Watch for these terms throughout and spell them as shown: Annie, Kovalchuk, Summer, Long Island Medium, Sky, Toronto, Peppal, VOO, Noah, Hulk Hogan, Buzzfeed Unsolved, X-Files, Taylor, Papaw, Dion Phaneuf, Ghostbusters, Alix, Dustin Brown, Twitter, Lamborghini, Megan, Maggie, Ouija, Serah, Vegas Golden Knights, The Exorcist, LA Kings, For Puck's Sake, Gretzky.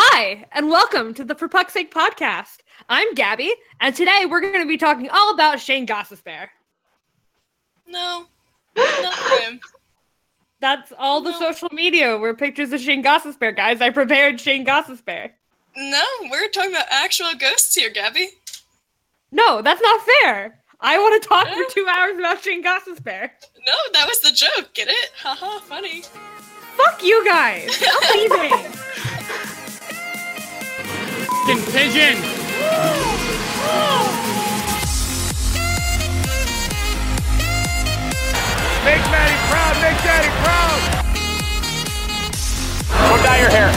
Hi, and welcome to the For Puck's Sake podcast. I'm Gabby, and today we're going to be talking all about Shane Goss's bear. No, not for him. That's all the social media were pictures of Shane Goss's bear, guys. I prepared Shane Goss's bear. No, we're talking about actual ghosts here, Gabby. No, that's not fair. I want to talk for 2 hours about Shane Goss's bear. No, that was the joke. Get it? Haha, funny. Fuck you guys. I'm leaving. Pigeon. Make Maddie proud. Make Daddy proud. Don't dye your hair.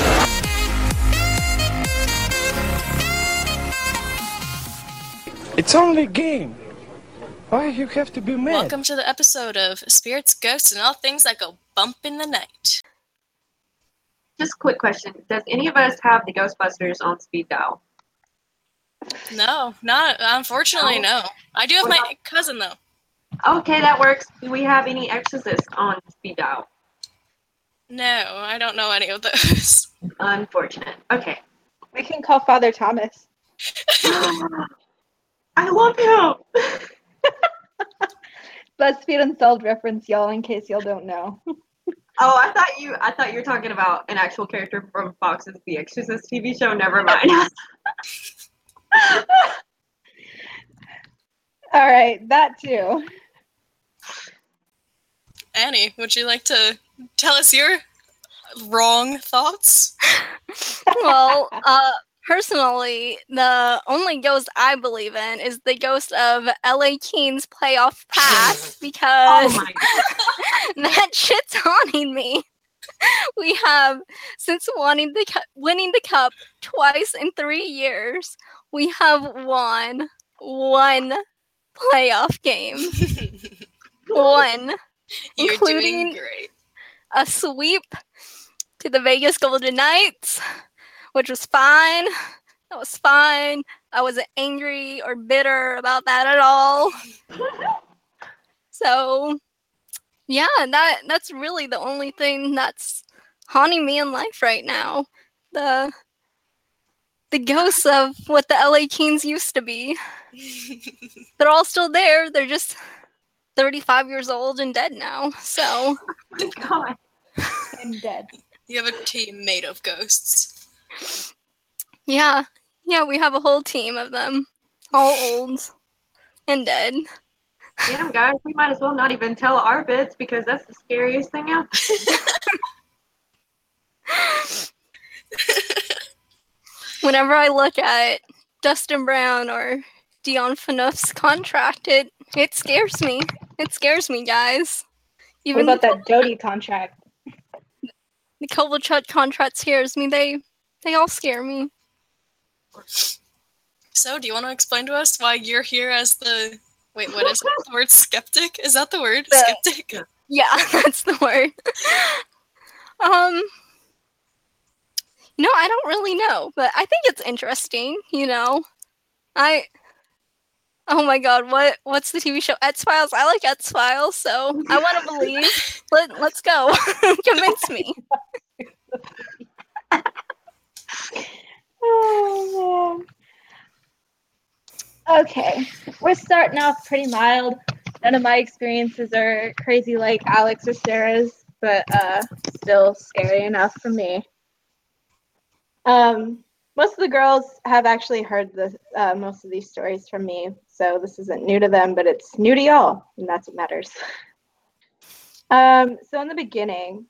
It's only a game. Why you have to be mad? Welcome to the episode of Spirits, Ghosts, and All Things That Go Bump in the Night. Just a quick question. Does any of us have the Ghostbusters on speed dial? No, not unfortunately, no. I do have my cousin, though. Okay, that works. Do we have any Exorcists on speed dial? No, I don't know any of those. Unfortunate. Okay. We can call Father Thomas. I love him! Buzzfeed Unsolved reference, y'all, in case y'all don't know. Oh, I thought you were talking about an actual character from Fox's The Exorcist TV show. Never mind. All right, that too. Annie, would you like to tell us your wrong thoughts? Well, personally, the only ghost I believe in is the ghost of LA Kings playoff pass because that shit's haunting me. We have, since winning the cup twice in 3 years, we have won one playoff game. One. You're including doing great. A sweep to the Vegas Golden Knights. Which was fine. That was fine. I wasn't angry or bitter about that at all. So, yeah, that's really the only thing that's haunting me in life right now. The ghosts of what the LA Kings used to be. They're all still there. They're just 35 years old and dead now. So, God, I'm dead. You have a team made of ghosts. Yeah, we have a whole team of them, all old and dead. Damn, guys, we might as well not even tell our bits because that's the scariest thing out there. Whenever I look at Dustin Brown or Dion Phaneuf's contract, it scares me. It scares me, guys. Even what about that Jody contract? The Kovalchuk contract scares me. They all scare me. So, do you want to explain to us why you're here as the... Wait, what is it? The word skeptic? Is that the word? Skeptic? Yeah, that's the word. No, I don't really know, but I think it's interesting, you know? Oh my god, what's the TV show? X-Files? I like X-Files, so I want to believe. Let's go. Convince me. Oh, man. Okay, we're starting off pretty mild. None of my experiences are crazy like Alix or Serah's, but still scary enough for me. Most of the girls have actually heard most of these stories from me, so this isn't new to them, but it's new to y'all, and that's what matters. So in the beginning,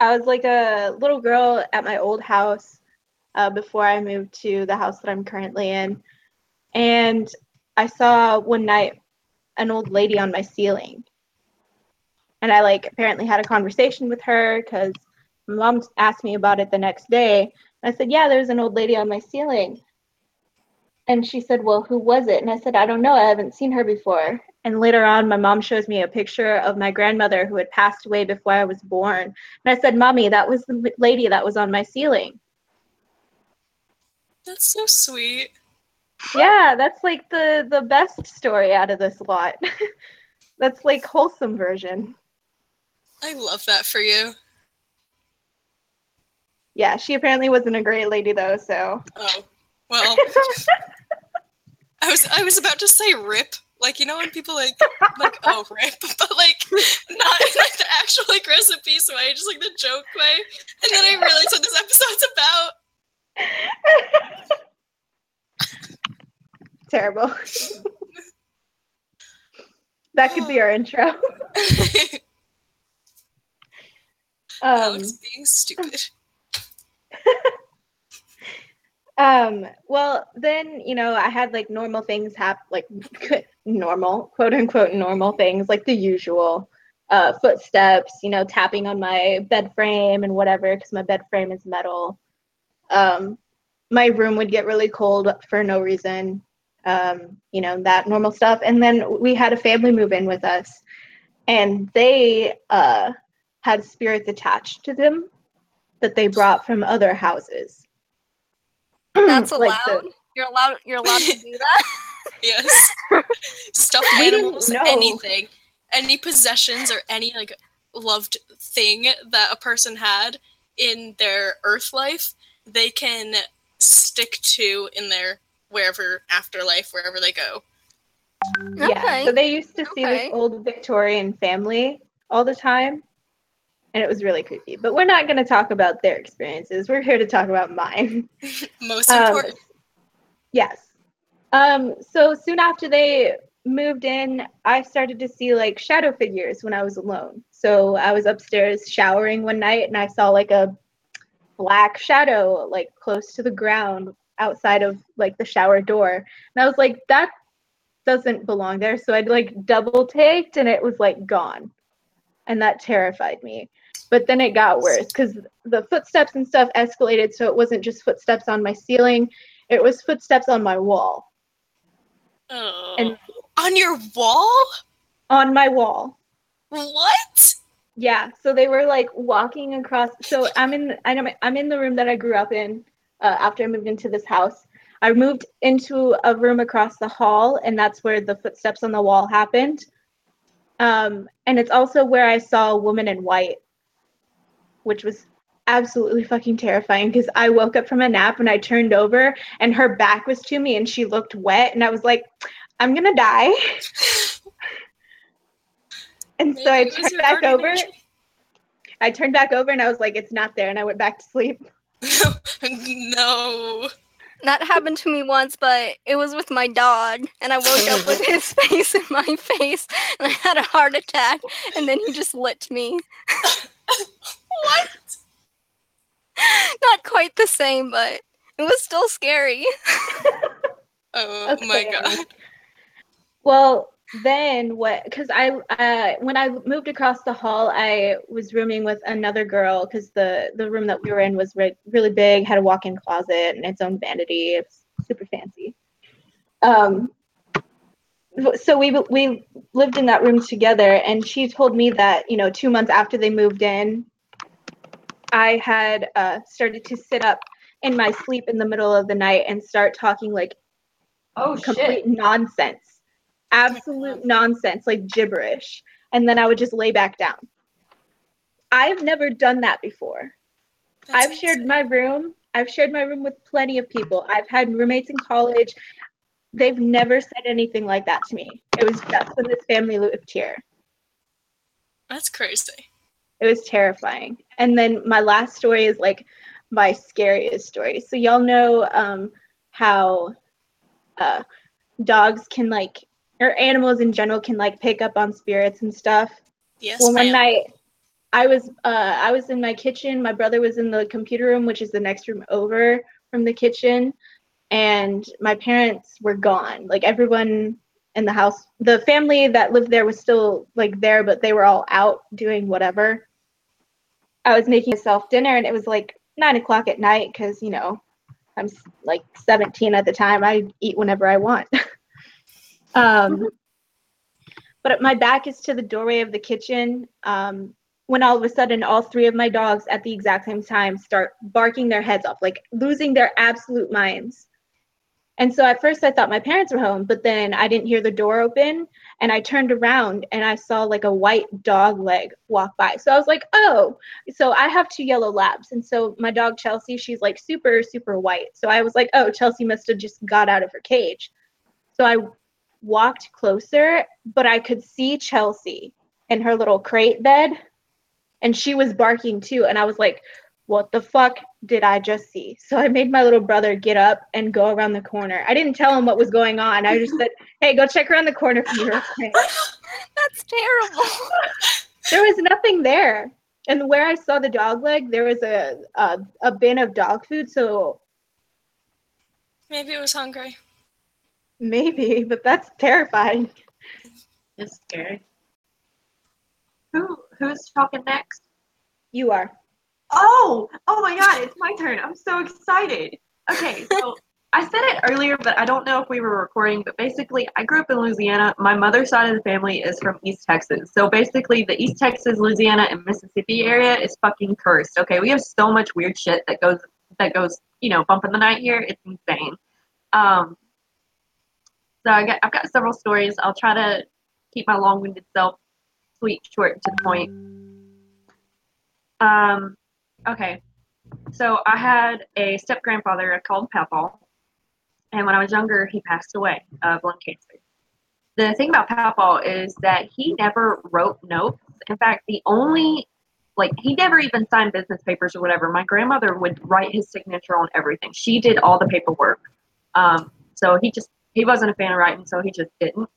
I was like a little girl at my old house. Before I moved to the house that I'm currently in. And I saw one night an old lady on my ceiling. And I apparently had a conversation with her because my mom asked me about it the next day. And I said, yeah, there's an old lady on my ceiling. And she said, well, who was it? And I said, I don't know. I haven't seen her before. And later on, my mom shows me a picture of my grandmother who had passed away before I was born. And I said, Mommy, that was the lady that was on my ceiling. That's so sweet. Yeah, that's the best story out of this lot. That's wholesome version. I love that for you. Yeah, she apparently wasn't a great lady though, so. Oh, well. I was about to say RIP. Like, you know when people like oh, RIP, but like not in like the actual like recipes way, just like the joke way. And then I realized what this episode's about. Terrible. That could be our intro. Alex being stupid. Well, then, you know, I had like normal things happen, like normal, quote unquote, normal things, like the usual footsteps, you know, tapping on my bed frame and whatever, because my bed frame is metal. My room would get really cold for no reason, you know, that normal stuff. And then we had a family move in with us, and they had spirits attached to them that they brought from other houses. That's allowed. You're allowed to do that. Yes. Stuffed animals, anything, any possessions or any like loved thing that a person had in their earth life, they can stick to in their wherever afterlife, wherever they go. Yeah. Okay. So they used to see this old Victorian family all the time, and it was really creepy. But we're not going to talk about their experiences. We're here to talk about mine. Most important. Yes. So soon after they moved in, I started to see like shadow figures when I was alone. So I was upstairs showering one night, and I saw like a black shadow like close to the ground outside of like the shower door. And I was like, that doesn't belong there. So I'd like double taked, and it was like gone. And that terrified me. But then it got worse because the footsteps and stuff escalated, so it wasn't just footsteps on my ceiling. It was footsteps on my wall. Oh. And on your wall? On my wall. What? Yeah, so they were like walking across. So I'm in the room that I grew up in after I moved into this house. I moved into a room across the hall, and that's where the footsteps on the wall happened. And it's also where I saw a woman in white, which was absolutely fucking terrifying because I woke up from a nap and I turned over and her back was to me and she looked wet and I was like, I'm gonna die. And so I turned back over. I turned back over and I was like, it's not there. And I went back to sleep. No. That happened to me once, but it was with my dog, and I woke up with his face in my face, and I had a heart attack, and then he just licked me. What? Not quite the same, but it was still scary. Oh, okay. My God. Well, then what, because when I moved across the hall, I was rooming with another girl because the room that we were in was really big, had a walk-in closet and its own vanity. It was super fancy. So we lived in that room together, and she told me that, you know, 2 months after they moved in, I had started to sit up in my sleep in the middle of the night and start talking like complete nonsense. Absolute nonsense, like gibberish. And then I would just lay back down. I've never done that before. I've shared my room with plenty of people. I've had roommates in college. They've never said anything like that to me. It was just when this family lived here. That's crazy. It was terrifying. And then my last story is like my scariest story. So y'all know how dogs can like, or animals in general can like pick up on spirits and stuff. Yes. Well, one night I was in my kitchen. My brother was in the computer room, which is the next room over from the kitchen, and my parents were gone. Like everyone in the house, the family that lived there was still like there, but they were all out doing whatever. I was making myself dinner, and it was like 9 o'clock at night because, you know, I'm like 17 at the time. I eat whenever I want. But my back is to the doorway of the kitchen, when all of a sudden all three of my dogs at the exact same time start barking their heads off, like losing their absolute minds. And so at first I thought my parents were home, but then I didn't hear the door open and I turned around and I saw like a white dog leg walk by. So I was like, oh, so I have 2 yellow labs. And so my dog, Chelsea, she's like super, super white. So I was like, oh, Chelsea must have just got out of her cage. So I walked closer, but I could see Chelsea in her little crate bed and she was barking too. And I was like, what the fuck did I just see? So I made my little brother get up and go around the corner. I didn't tell him what was going on. I just said, hey, go check around the corner for me. That's terrible. There was nothing there. And where I saw the dog leg, there was a bin of dog food. So maybe it was hungry. Maybe, but that's terrifying. It's scary. Who's talking next? You are. Oh my God, it's my turn. I'm so excited. Okay, so I said it earlier, but I don't know if we were recording, but basically I grew up in Louisiana. My mother's side of the family is from East Texas. So basically the East Texas, Louisiana, and Mississippi area is fucking cursed. Okay, we have so much weird shit that goes, you know, bump in the night here. It's insane. So I've got several stories. I'll try to keep my long-winded self sweet, short, to the point. Okay, so I had a step-grandfather called Peppal, and when I was younger, he passed away of lung cancer. The thing about Peppal is that he never wrote notes. In fact, he never even signed business papers or whatever. My grandmother would write his signature on everything. She did all the paperwork. So he wasn't a fan of writing, so he just didn't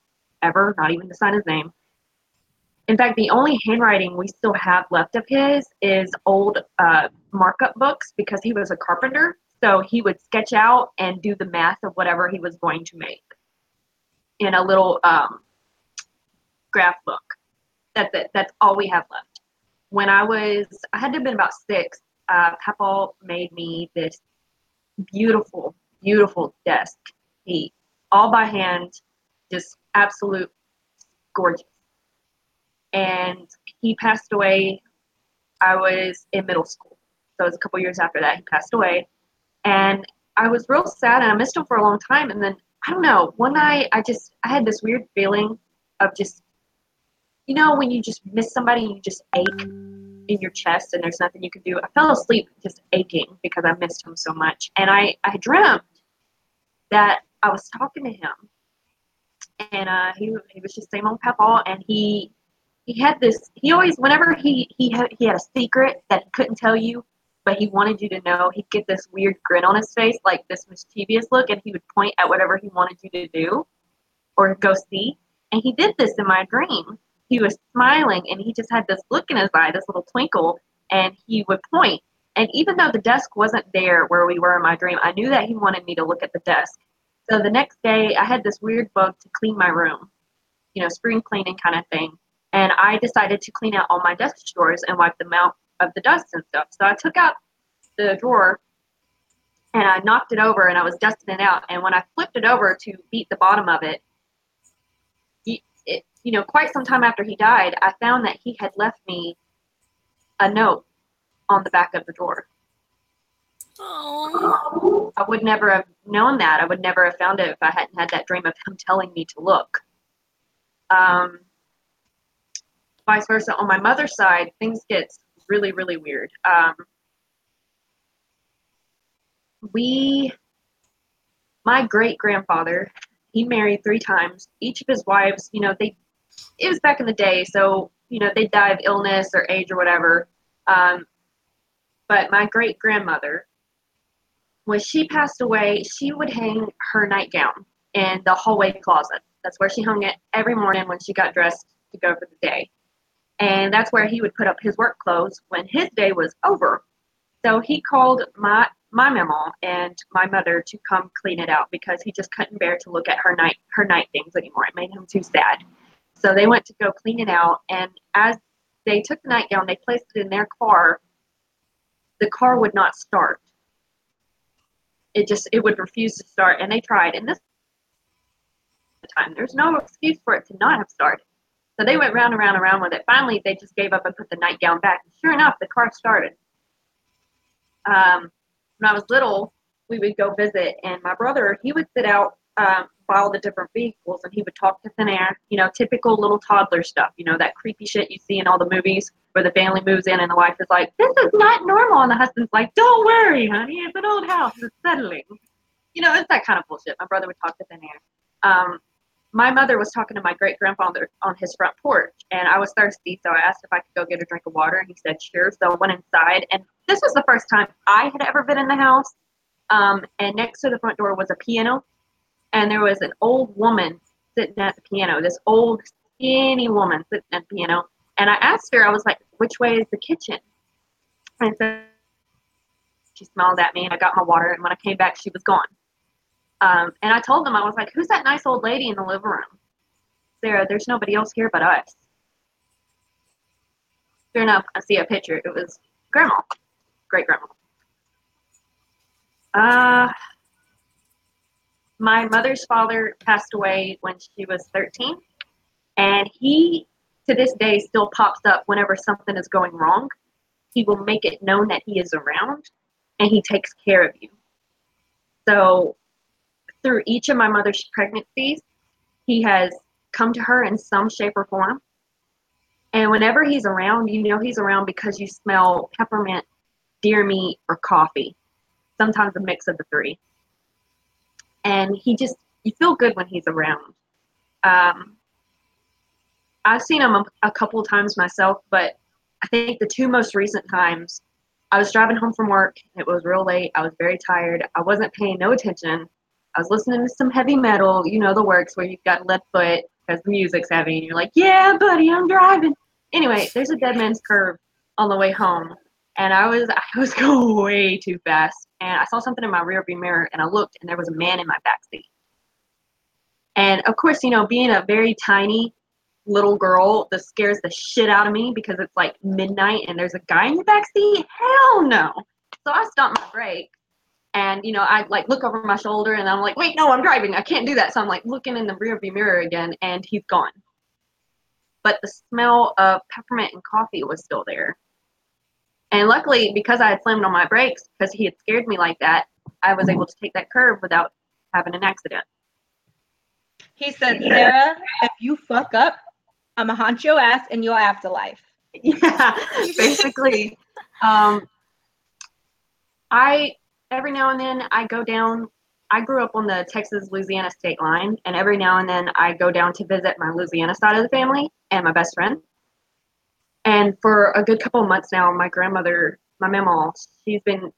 ever, not even to sign his name. In fact, the only handwriting we still have left of his is old markup books, because he was a carpenter, so he would sketch out and do the math of whatever he was going to make in a little graph book. That's it. That's all we have left. When I had to have been about 6, Papaw made me this beautiful, beautiful desk. He, all by hand, just absolute gorgeous. And he passed away. I was in middle school. So it was a couple years after that he passed away. And I was real sad and I missed him for a long time. And then, I don't know, one night I had this weird feeling of just, you know, when you just miss somebody and you just ache in your chest and there's nothing you can do. I fell asleep just aching because I missed him so much. And I dreamt that I was talking to him. And he was just same old Papaw, and he had this, he always, whenever he had a secret that he couldn't tell you, but he wanted you to know, he'd get this weird grin on his face, like this mischievous look, and he would point at whatever he wanted you to do or go see. And he did this in my dream. He was smiling, and he just had this look in his eye, this little twinkle, and he would point. And even though the desk wasn't there where we were in my dream, I knew that he wanted me to look at the desk. So the next day, I had this weird bug to clean my room, you know, spring cleaning kind of thing. And I decided to clean out all my desk drawers and wipe them out of the dust and stuff. So I took out the drawer and I knocked it over and I was dusting it out. And when I flipped it over to beat the bottom of it, you know, quite some time after he died, I found that he had left me a note on the back of the drawer. Oh. I would never have known that. I would never have found it if I hadn't had that dream of him telling me to look. Vice versa, on my mother's side, things get really, really weird. My great-grandfather, he married 3 times. Each of his wives, you know, it was back in the day, so, you know, they'd die of illness or age or whatever. But my great-grandmother, when she passed away, she would hang her nightgown in the hallway closet. That's where she hung it every morning when she got dressed to go for the day. And that's where he would put up his work clothes when his day was over. So he called my mama and my mother to come clean it out because he just couldn't bear to look at her night things anymore. It made him too sad. So they went to go clean it out, and as they took the nightgown, they placed it in their car. The car would not start. It would refuse to start, and they tried. And this time, there's no excuse for it to not have started. So they went round and round and round with it. Finally, they just gave up and put the nightgown back. And sure enough, the car started. When I was little, we would go visit, and my brother, he would sit out by all the different vehicles, and he would talk to thin air, you know, typical little toddler stuff, you know, that creepy shit you see in all the movies where the family moves in and the wife is like, this is not normal, and the husband's like, don't worry, honey, it's an old house, it's settling. You know, it's that kind of bullshit. My brother would talk to thin air. My mother was talking to my great-grandfather on his front porch, and I was thirsty, so I asked if I could go get a drink of water, and he said, sure. So I went inside, and this was the first time I had ever been in the house, and next to the front door was a piano, and there was an old woman sitting at the piano, this old, skinny woman sitting at the piano, and I asked her, I was like, which way is the kitchen? And so she smiled at me, and I got my water, and when I came back, she was gone. And I told them, I was like, who's that nice old lady in the living room? Sarah, there's nobody else here but us. Sure enough, I see a picture. It was grandma, great-grandma. My mother's father passed away when she was 13, and he, to this day, still pops up whenever something is going wrong. He will make it known that he is around, and he takes care of you. So through each of my mother's pregnancies, he has come to her in some shape or form. And whenever he's around, you know he's around because you smell peppermint, deer meat, or coffee. Sometimes a mix of the three. And he just, you feel good when he's around. I've seen him a couple times myself, but I think the two most recent times, I was driving home from work. It was real late. I was very tired. I wasn't paying no attention. I was listening to some heavy metal, you know, the works where you've got lead foot because the music's heavy and you're like, yeah, buddy, I'm driving. Anyway, there's a dead man's curve on the way home, and I was going way too fast, and I saw something in my rearview mirror, and I looked, and there was a man in my backseat. And of course, you know, being a very tiny little girl, this scares the shit out of me because it's like midnight and there's a guy in the backseat. Hell no. So I stopped my brake. And, you know, I like look over my shoulder and I'm like, wait, no, I'm driving. I can't do that. So I'm like looking in the rearview mirror again, and he's gone. But the smell of peppermint and coffee was still there. And luckily, because I had slammed on my brakes, because he had scared me like that, I was able to take that curve without having an accident. He said, Sarah, if you fuck up, I'm going to haunt your ass in your afterlife. Yeah, basically. Every now and then I go down. I grew up on the Texas-Louisiana state line, and every now and then I go down to visit my Louisiana side of the family and my best friend. And for a good couple of months now, my grandmother, my mama, she's been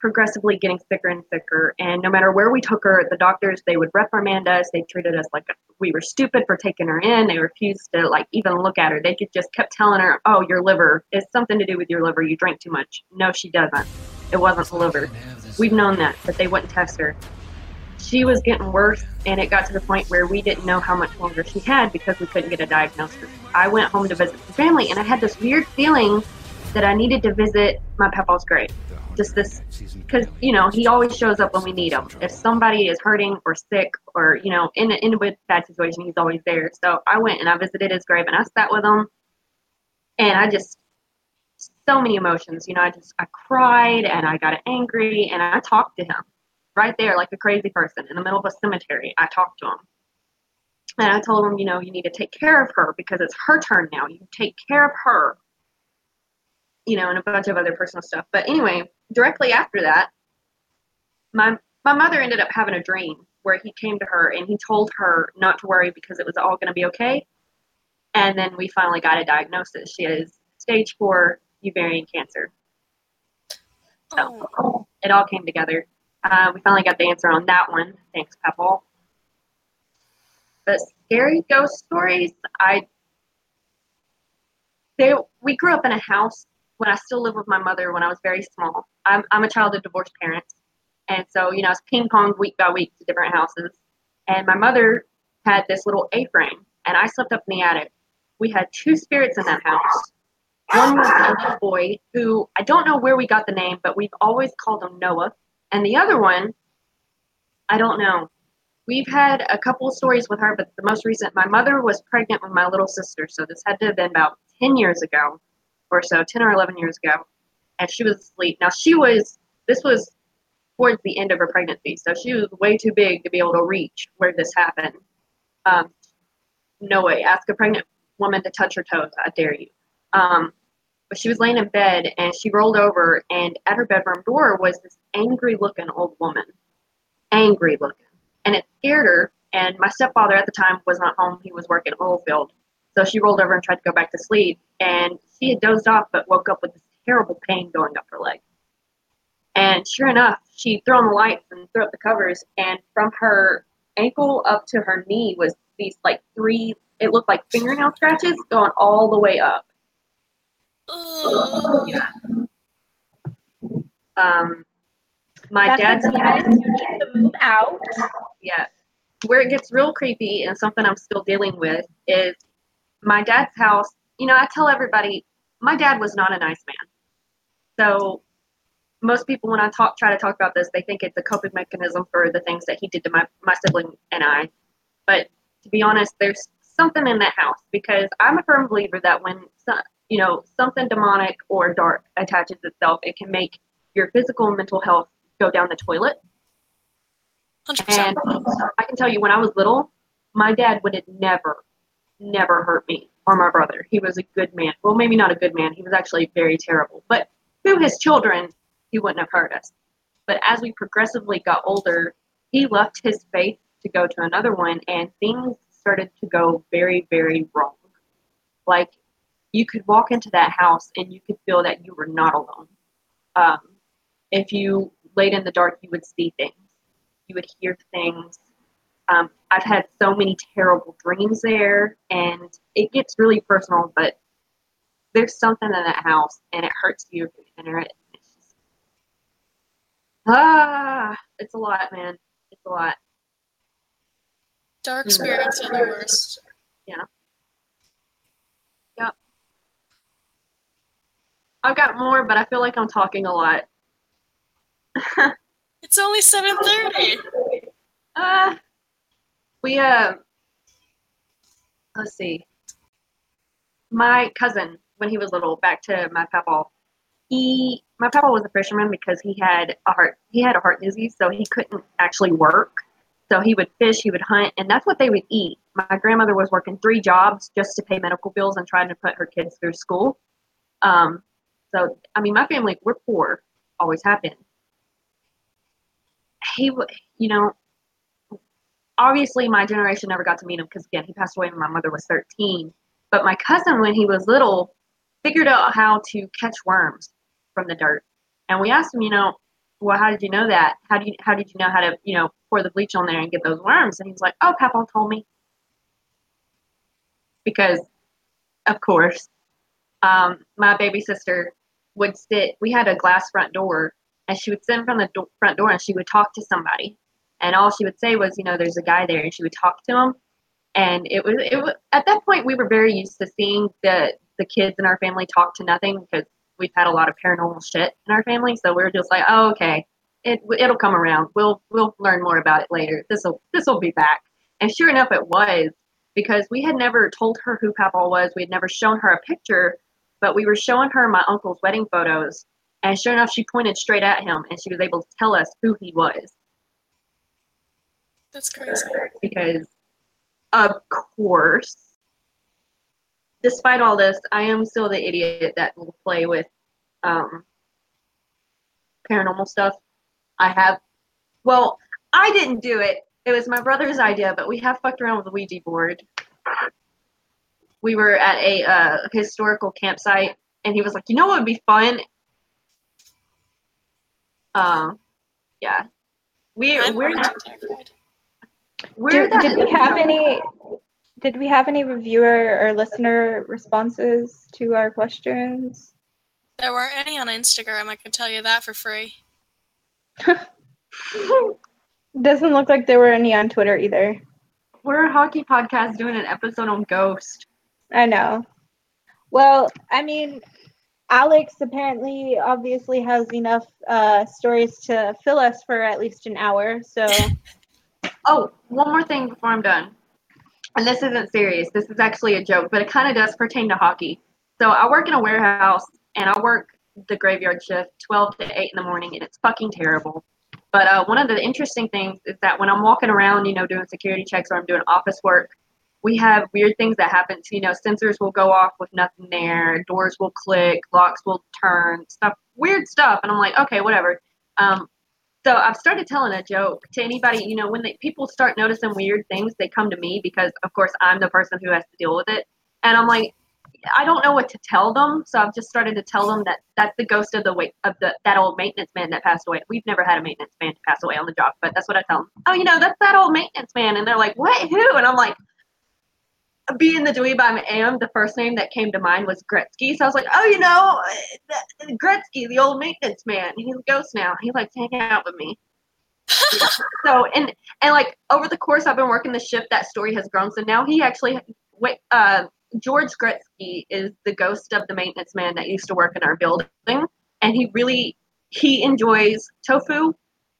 progressively getting sicker and sicker. And no matter where we took her, the doctors, they would reprimand us. They treated us like we were stupid for taking her in. They refused to like even look at her. They just kept telling her, oh, your liver. It's something to do with your liver. You drink too much. No, she doesn't. It wasn't the liver. We've known that, but they wouldn't test her. She was getting worse, and it got to the point where we didn't know how much longer she had because we couldn't get a diagnosis. I went home to visit the family, and I had this weird feeling that I needed to visit my Peppal's grave. Just this, because, you know, he always shows up when we need him. If somebody is hurting or sick or, you know, in a bad situation, he's always there. So I went and I visited his grave, and I sat with him, and I just... so many emotions, you know, I cried and I got angry and I talked to him right there like a crazy person in the middle of a cemetery. I talked to him and I told him, you know, you need to take care of her because it's her turn now. You take care of her, you know, and a bunch of other personal stuff. But anyway, directly after that, my mother ended up having a dream where he came to her and he told her not to worry because it was all going to be okay. And then we finally got a diagnosis. She is stage 4 ovarian cancer. So it all came together. We finally got the answer on that one. Thanks, Peppal. But scary ghost stories, we grew up in a house when I still lived with my mother when I was very small. I'm a child of divorced parents. And so, you know, I was ping-ponged week by week to different houses. And my mother had this little A-frame, and I slept up in the attic. We had two spirits in that house. One was a little boy who, I don't know where we got the name, but we've always called him Noah. And the other one, I don't know. We've had a couple of stories with her, but the most recent, my mother was pregnant with my little sister. So this had to have been about 10 years ago or so, 10 or 11 years ago. And she was asleep. Now this was towards the end of her pregnancy. So she was way too big to be able to reach where this happened. No way. Ask a pregnant woman to touch her toes. I dare you. But she was laying in bed, and she rolled over, and at her bedroom door was this angry-looking old woman. Angry-looking. And it scared her, and my stepfather at the time was not home. He was working at Oilfield. So she rolled over and tried to go back to sleep, and she had dozed off but woke up with this terrible pain going up her leg. And sure enough, she threw on the lights and threw up the covers, and from her ankle up to her knee was these, like, three, it looked like fingernail scratches going all the way up. Oh, yeah. My dad's dad needs to move out. Yeah. Where it gets real creepy and something I'm still dealing with is my dad's house. You know, I tell everybody, my dad was not a nice man. So most people, when I try to talk about this, they think it's a coping mechanism for the things that he did to my sibling and I. But to be honest, there's something in that house, because I'm a firm believer that when something demonic or dark attaches itself, it can make your physical and mental health go down the toilet. 100%. And I can tell you, when I was little, my dad would have never hurt me or my brother. He was a good man. Well, maybe not a good man. He was actually very terrible. But to his children, he wouldn't have hurt us. But as we progressively got older, he left his faith to go to another one, and things started to go very, very wrong. Like, you could walk into that house and you could feel that you were not alone. If you laid in the dark, you would see things. You would hear things. I've had so many terrible dreams there, and it gets really personal, but there's something in that house, and it hurts you if you enter it. It's just, it's a lot, man. It's a lot. Dark spirits are the worst. Yeah. Yep. I've got more, but I feel like I'm talking a lot. It's only 7:30. Let's see. My cousin, when he was little, back to my Papaw, my Papaw was a fisherman because he had a heart disease, so he couldn't actually work. So he would fish, he would hunt, and that's what they would eat. My grandmother was working 3 jobs just to pay medical bills and trying to put her kids through school. So, I mean, my family, we're poor, always have been. Obviously my generation never got to meet him because, again, he passed away when my mother was 13. But my cousin, when he was little, figured out how to catch worms from the dirt. And we asked him, well, how did you know that? How did you know how to, pour the bleach on there and get those worms? And he's like, oh, Peppal told me. Because, of course, my baby sister would sit. We had a glass front door, and she would sit in front of the front door, and she would talk to somebody. And all she would say was, there's a guy there, and she would talk to him. And it was at that point, we were very used to seeing the kids in our family talk to nothing, because we've had a lot of paranormal shit in our family. So we were just like, oh, okay, it'll come around. We'll learn more about it later. This'll be back. And sure enough, it was, because we had never told her who Papaw was. We had never shown her a picture, but we were showing her my uncle's wedding photos. And sure enough, she pointed straight at him, and she was able to tell us who he was. That's crazy. Because, of course, despite all this, I am still the idiot that will play with paranormal stuff. I didn't do it. It was my brother's idea, but we have fucked around with the Ouija board. We were at a historical campsite, and he was like, what would be fun? Yeah. Did we have any reviewer or listener responses to our questions? There weren't any on Instagram, I can tell you that for free. Doesn't look like there were any on Twitter either. We're a hockey podcast doing an episode on Ghost. I know. Well, I mean, Alix apparently obviously has enough stories to fill us for at least an hour, so... Oh, one more thing before I'm done. And this isn't serious. This is actually a joke, but it kind of does pertain to hockey. So I work in a warehouse, and I work the graveyard shift 12 to 8 in the morning, and it's fucking terrible. But one of the interesting things is that when I'm walking around, you know, doing security checks or I'm doing office work, we have weird things that happen. So, you know, sensors will go off with nothing there. Doors will click. Locks will turn. Stuff, weird stuff. And I'm like, okay, whatever. So I've started telling a joke to anybody. You know, when people start noticing weird things, they come to me because, of course, I'm the person who has to deal with it. And I'm like, I don't know what to tell them, so I've just started to tell them that that's the ghost of that old maintenance man that passed away. We've never had a maintenance man to pass away on the job, but that's what I tell them. Oh, you know, that's that old maintenance man, and they're like, what? Who? And I'm like, being the dweeb I am, the first name that came to mind was Gretzky. So I was like, oh, you know, Gretzky, the old maintenance man. He's a ghost now. He likes to hang out with me. So and like over the course I've been working the shift, that story has grown. So now he actually George Gretzky is the ghost of the maintenance man that used to work in our building, and he enjoys tofu,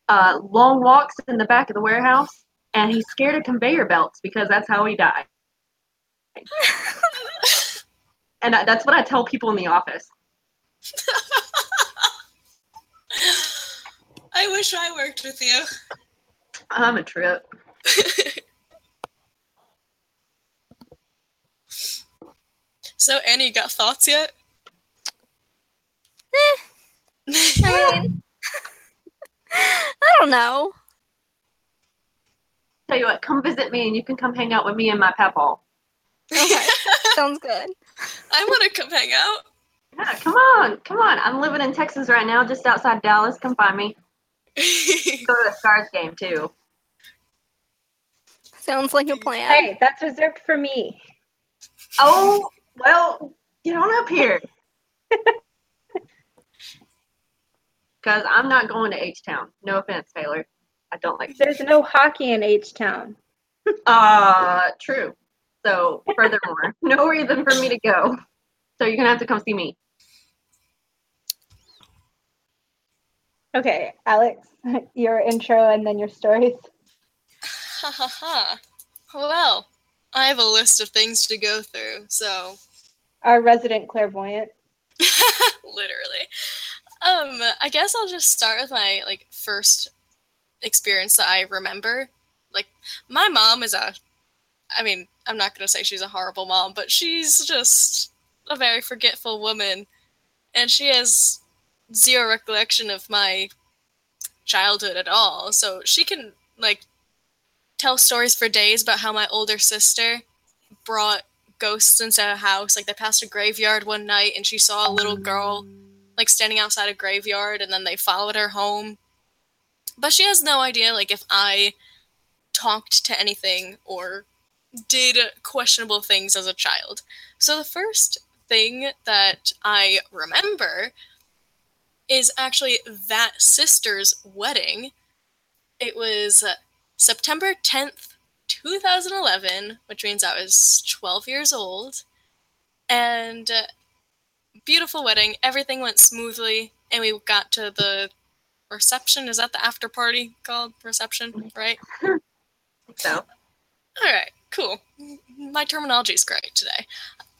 long walks in the back of the warehouse, and he's scared of conveyor belts because that's how he died. And that's what I tell people in the office. I wish I worked with you. I'm a trip. So, Annie, you got thoughts yet? I mean, I don't know. Tell you what, come visit me and you can come hang out with me and my Peppal. Okay, sounds good. I want to come hang out. Yeah, come on. I'm living in Texas right now, just outside Dallas. Come find me. Go to the Stars game, too. Sounds like a plan. Hey, that's reserved for me. Oh, well, get on up here. Because I'm not going to H-Town. No offense, Taylor. I don't like it. There's no hockey in H-Town. True. So, furthermore, no reason for me to go. So, you're going to have to come see me. Okay, Alix, your intro and then your stories. Ha ha ha. Well, I have a list of things to go through, so. Our resident clairvoyant. Literally. I guess I'll just start with my, like, first experience that I remember. Like, my mom is I'm not going to say she's a horrible mom, but she's just a very forgetful woman. And she has zero recollection of my childhood at all. So she can, like, tell stories for days about how my older sister brought ghosts into a house. Like, they passed a graveyard one night, and she saw a little girl, like, standing outside a graveyard, and then they followed her home. But she has no idea, like, if I talked to anything or did questionable things as a child. So the first thing that I remember is actually that sister's wedding. It was September 10th, 2011, which means I was 12 years old, and beautiful wedding. Everything went smoothly, and we got to the reception. Is that the after party called reception, right? So. All right, cool. My terminology is great today.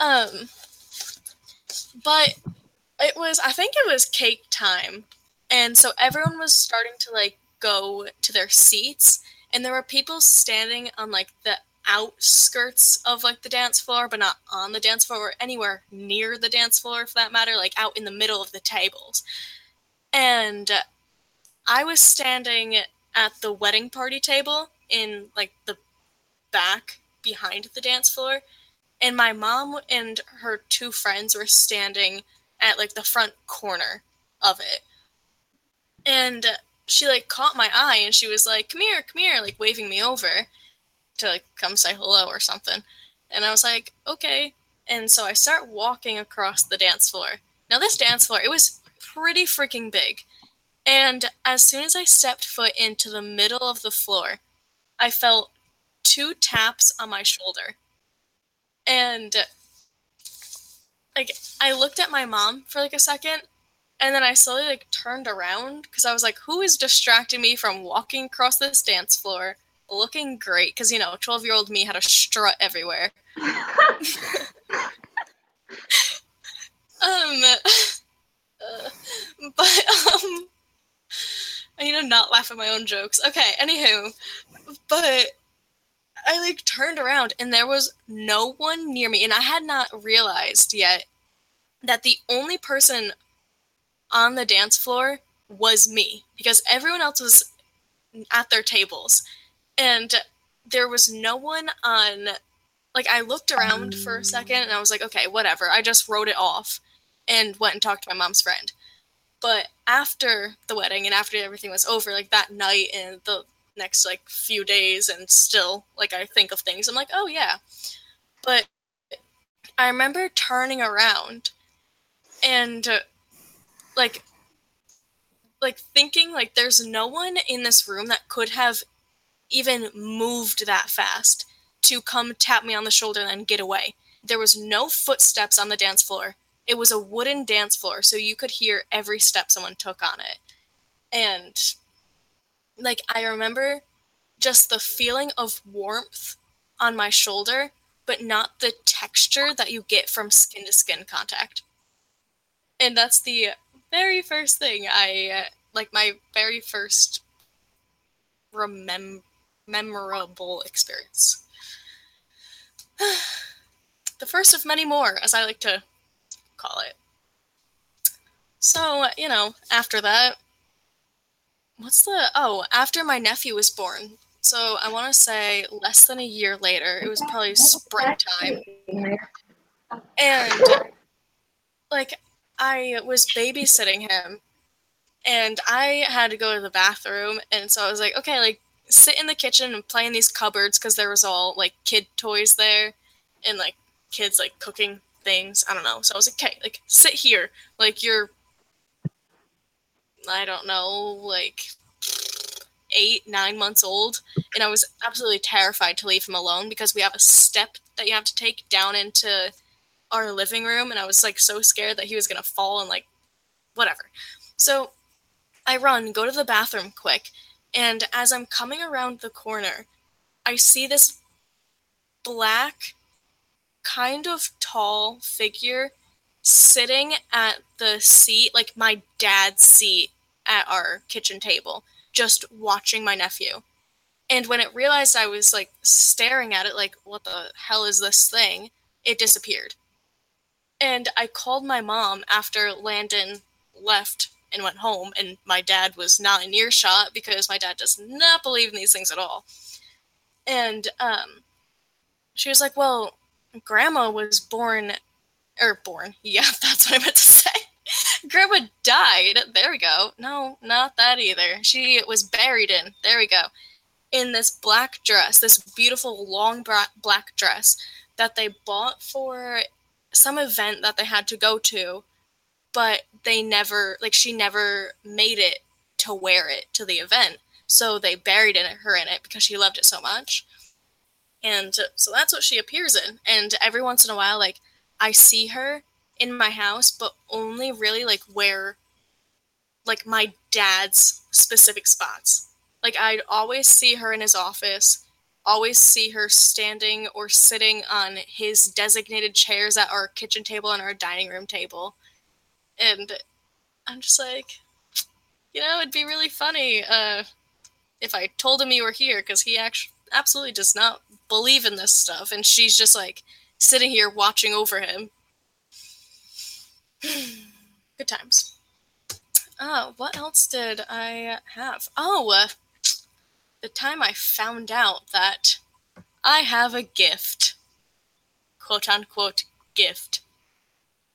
But I think it was cake time, and so everyone was starting to, like, go to their seats. And there were people standing on, like, the outskirts of, like, the dance floor, but not on the dance floor or anywhere near the dance floor, for that matter, like, out in the middle of the tables. And I was standing at the wedding party table in, like, the back behind the dance floor. And my mom and her two friends were standing at, like, the front corner of it. And she, like, caught my eye, and she was like, come here, like, waving me over to, like, come say hello or something. And I was like, okay. And so I start walking across the dance floor. Now, this dance floor, it was pretty freaking big. And as soon as I stepped foot into the middle of the floor, I felt two taps on my shoulder. And, like, I looked at my mom for, like, a second, and then I slowly, like, turned around because I was like, who is distracting me from walking across this dance floor looking great? Because, you know, 12-year-old me had a strut everywhere. But I need to not laugh at my own jokes. Okay, anywho. But I, like, turned around, and there was no one near me. And I had not realized yet that the only person on the dance floor was me. Because everyone else was at their tables. And there was no one on... Like, I looked around for a second, and I was like, okay, whatever. I just wrote it off and went and talked to my mom's friend. But after the wedding and after everything was over, like, that night and the next, like, few days, and still, like, I think of things. I'm like, oh, yeah. But I remember turning around and, like thinking, like, there's no one in this room that could have even moved that fast to come tap me on the shoulder and then get away. There was no footsteps on the dance floor. It was a wooden dance floor, so you could hear every step someone took on it. And, like, I remember just the feeling of warmth on my shoulder, but not the texture that you get from skin-to-skin contact. And that's the very first thing I, like, my very first memorable experience. The first of many more, as I like to call it. So, you know, after that, after my nephew was born. So I want to say less than a year later, it was probably springtime. And, like, I was babysitting him, and I had to go to the bathroom, and so I was like, okay, like, sit in the kitchen and play in these cupboards, because there was all, like, kid toys there and, like, kids, like, cooking things. I don't know. So I was like, okay, like, sit here. Like, you're, I don't know, like, 8-9 months old. And I was absolutely terrified to leave him alone, because we have a step that you have to take down into our living room. And I was, like, so scared that he was going to fall and, like, whatever. So I go to the bathroom quick. And as I'm coming around the corner, I see this black, kind of tall figure sitting at the seat, like my dad's seat at our kitchen table, just watching my nephew. And when it realized I was, like, staring at it, like, what the hell is this thing? It disappeared. And I called my mom after Landon left and went home, and my dad was not in earshot, because my dad does not believe in these things at all. And she was like, well, Grandma was born. Yeah, that's what I meant to say. Grandma died. There we go. No, not that either. She was buried in. There we go. In this black dress, this beautiful long black dress that they bought for some event that they had to go to. But they never, like, she never made it to wear it to the event. So they buried her in it because she loved it so much. And so that's what she appears in. And every once in a while, like, I see her in my house, but only really, like, where, like, my dad's specific spots. Like, I'd always see her in his office, always see her standing or sitting on his designated chairs at our kitchen table and our dining room table. And I'm just like, you know, it'd be really funny if I told him you were here, because he absolutely does not believe in this stuff, and she's just, like, sitting here watching over him. Good times. Oh, what else did I have? Oh, the time I found out that I have a gift. Quote-unquote gift.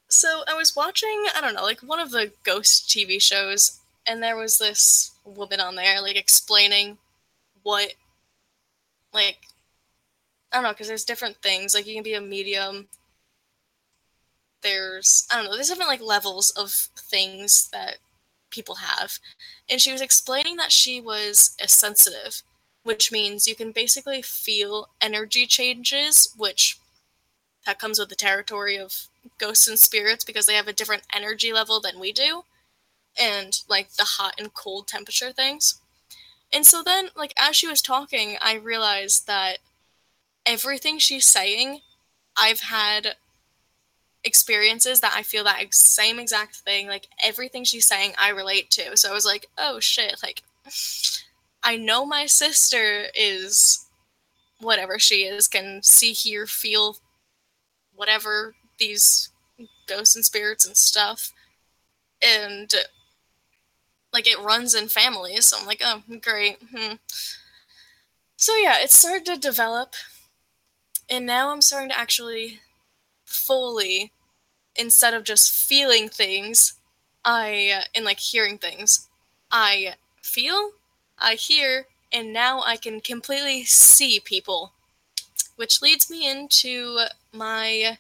So I was watching, I don't know, like, one of the ghost TV shows, and there was this woman on there, like, explaining what, like, I don't know, because there's different things. Like, you can be a medium. There's, I don't know, there's different, like, levels of things that people have. And she was explaining that she was a sensitive, which means you can basically feel energy changes, which that comes with the territory of ghosts and spirits, because they have a different energy level than we do, and, like, the hot and cold temperature things. And so then, like, as she was talking, I realized that everything she's saying, I've had experiences that I feel that same exact thing, like, everything she's saying I relate to. So I was like, oh shit, like, I know my sister is, whatever she is, can see, hear, feel, whatever, these ghosts and spirits and stuff. And, like, it runs in families, so I'm like, oh, great. So, yeah, it started to develop, and now I'm starting to actually fully, instead of just feeling things, and hearing things, I feel, I hear, and now I can completely see people, which leads me into my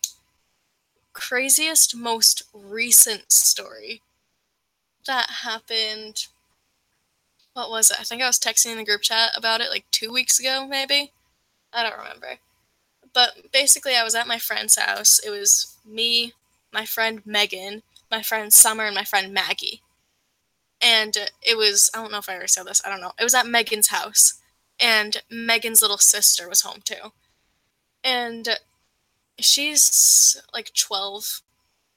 craziest, most recent story that happened. What was it? I think I was texting in the group chat about it 2 weeks ago, maybe. I don't remember. But basically, I was at my friend's house. It was me, my friend Megan, my friend Summer, and my friend Maggie. And it was, I don't know if I already said this, I don't know. It was at Megan's house. And Megan's little sister was home, too. And she's, 12.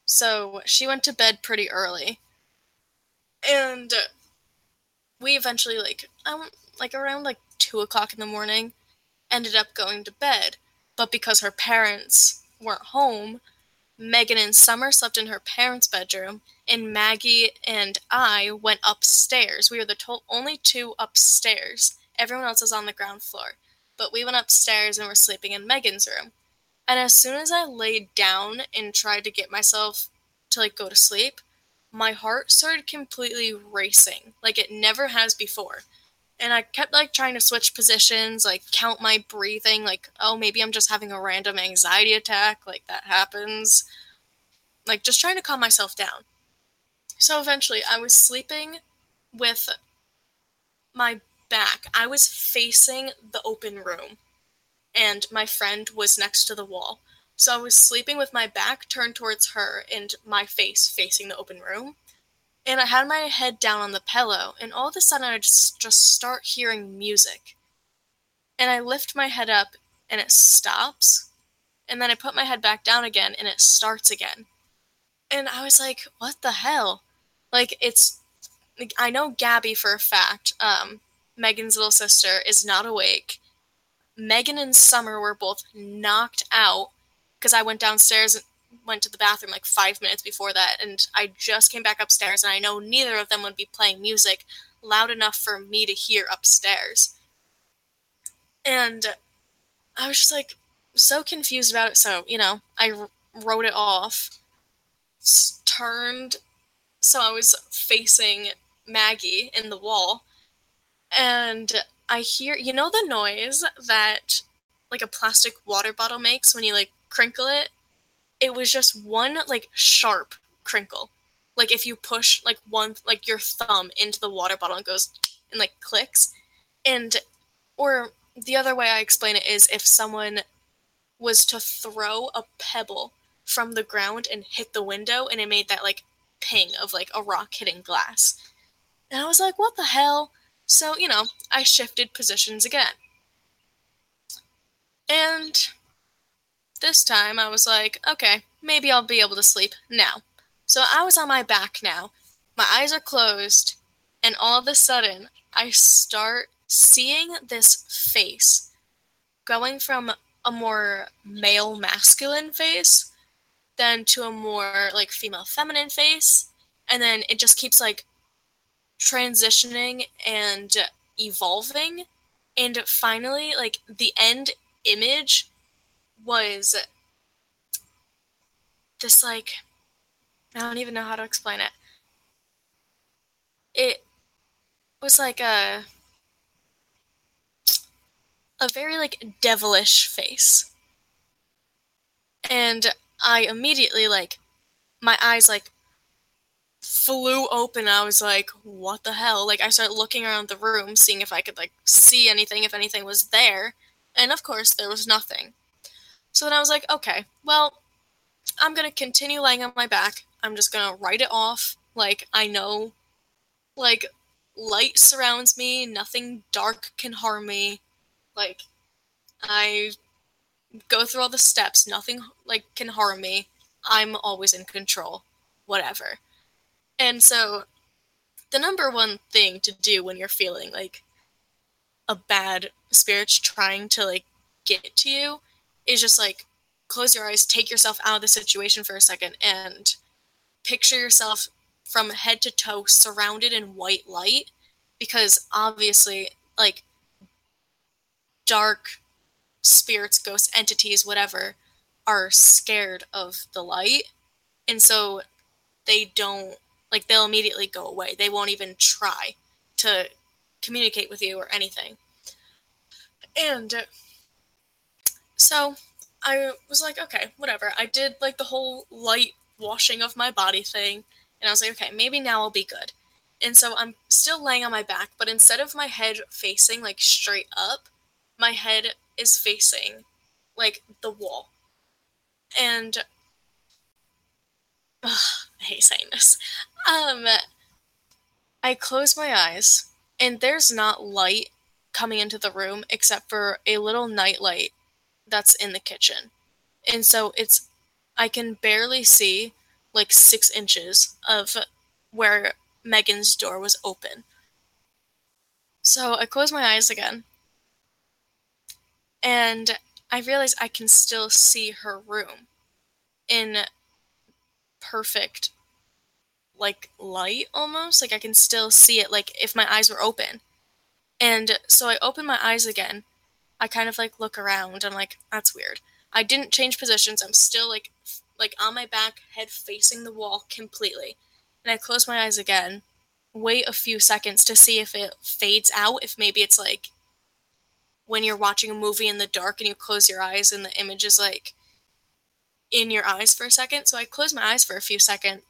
So she went to bed pretty early. And we eventually, around, 2 o'clock in the morning, ended up going to bed. But because her parents weren't home, Megan and Summer slept in her parents' bedroom, and Maggie and I went upstairs. We were the only two upstairs. Everyone else was on the ground floor. But we went upstairs and were sleeping in Megan's room. And as soon as I laid down and tried to get myself to, go to sleep, my heart started completely racing, it never has before. And I kept, trying to switch positions, count my breathing, oh, maybe I'm just having a random anxiety attack, that happens. Just trying to calm myself down. So eventually, I was sleeping with my back. I was facing the open room, and my friend was next to the wall. So I was sleeping with my back turned towards her and my face facing the open room. And I had my head down on the pillow, and all of a sudden I just start hearing music. And I lift my head up, and it stops. And then I put my head back down again, and it starts again. And I was like, what the hell? I know Gabby for a fact, Megan's little sister, is not awake. Megan and Summer were both knocked out, because I went downstairs and went to the bathroom 5 minutes before that, and I just came back upstairs, and I know neither of them would be playing music loud enough for me to hear upstairs. And I was just so confused about it, so I wrote it off, turned, so I was facing Maggie in the wall, and I hear, the noise that a plastic water bottle makes when you crinkle it? It was just one, sharp crinkle. If you push, one, your thumb into the water bottle and goes, and, clicks. And, or the other way I explain it is if someone was to throw a pebble from the ground and hit the window, and it made that, ping of, a rock hitting glass. And I was like, what the hell? So, I shifted positions again. And this time, I was like, okay, maybe I'll be able to sleep now. So I was on my back now. My eyes are closed. And all of a sudden, I start seeing this face going from a more male masculine face then to a more, female feminine face. And then it just keeps, transitioning and evolving. And finally, the end image was this, I don't even know how to explain it. It was a very, devilish face. And I immediately, my eyes, flew open. I was like, what the hell? I started looking around the room, seeing if I could, see anything, if anything was there. And, of course, there was nothing. So then I was like, okay, well, I'm going to continue laying on my back. I'm just going to write it off. I know, light surrounds me. Nothing dark can harm me. I go through all the steps. Nothing, can harm me. I'm always in control. Whatever. And so the number one thing to do when you're feeling like a bad spirit's trying to like get to you is just like close your eyes, take yourself out of the situation for a second, and picture yourself from head to toe surrounded in white light, because obviously like dark spirits, ghosts, entities, whatever, are scared of the light, and so they don't like, they'll immediately go away. They won't even try to communicate with you or anything. And so I was like, okay, whatever. I did like the whole light washing of my body thing, and I was like, okay, maybe now I'll be good. And so I'm still laying on my back, but instead of my head facing like straight up, my head is facing like the wall. And I hate saying this. I close my eyes, and there's not light coming into the room except for a little nightlight that's in the kitchen. And so it's, I can barely see like 6 inches of where Megan's door was open. So I close my eyes again, and I realize I can still see her room in perfect like light, almost like I can still see it like if my eyes were open. And so I open my eyes again, I kind of like look around, I'm like, that's weird. I didn't change positions, I'm still like on my back, head facing the wall completely. And I close my eyes again, wait a few seconds to see if it fades out, if maybe it's like when you're watching a movie in the dark and you close your eyes and the image is like in your eyes for a second. So I close my eyes for a few seconds,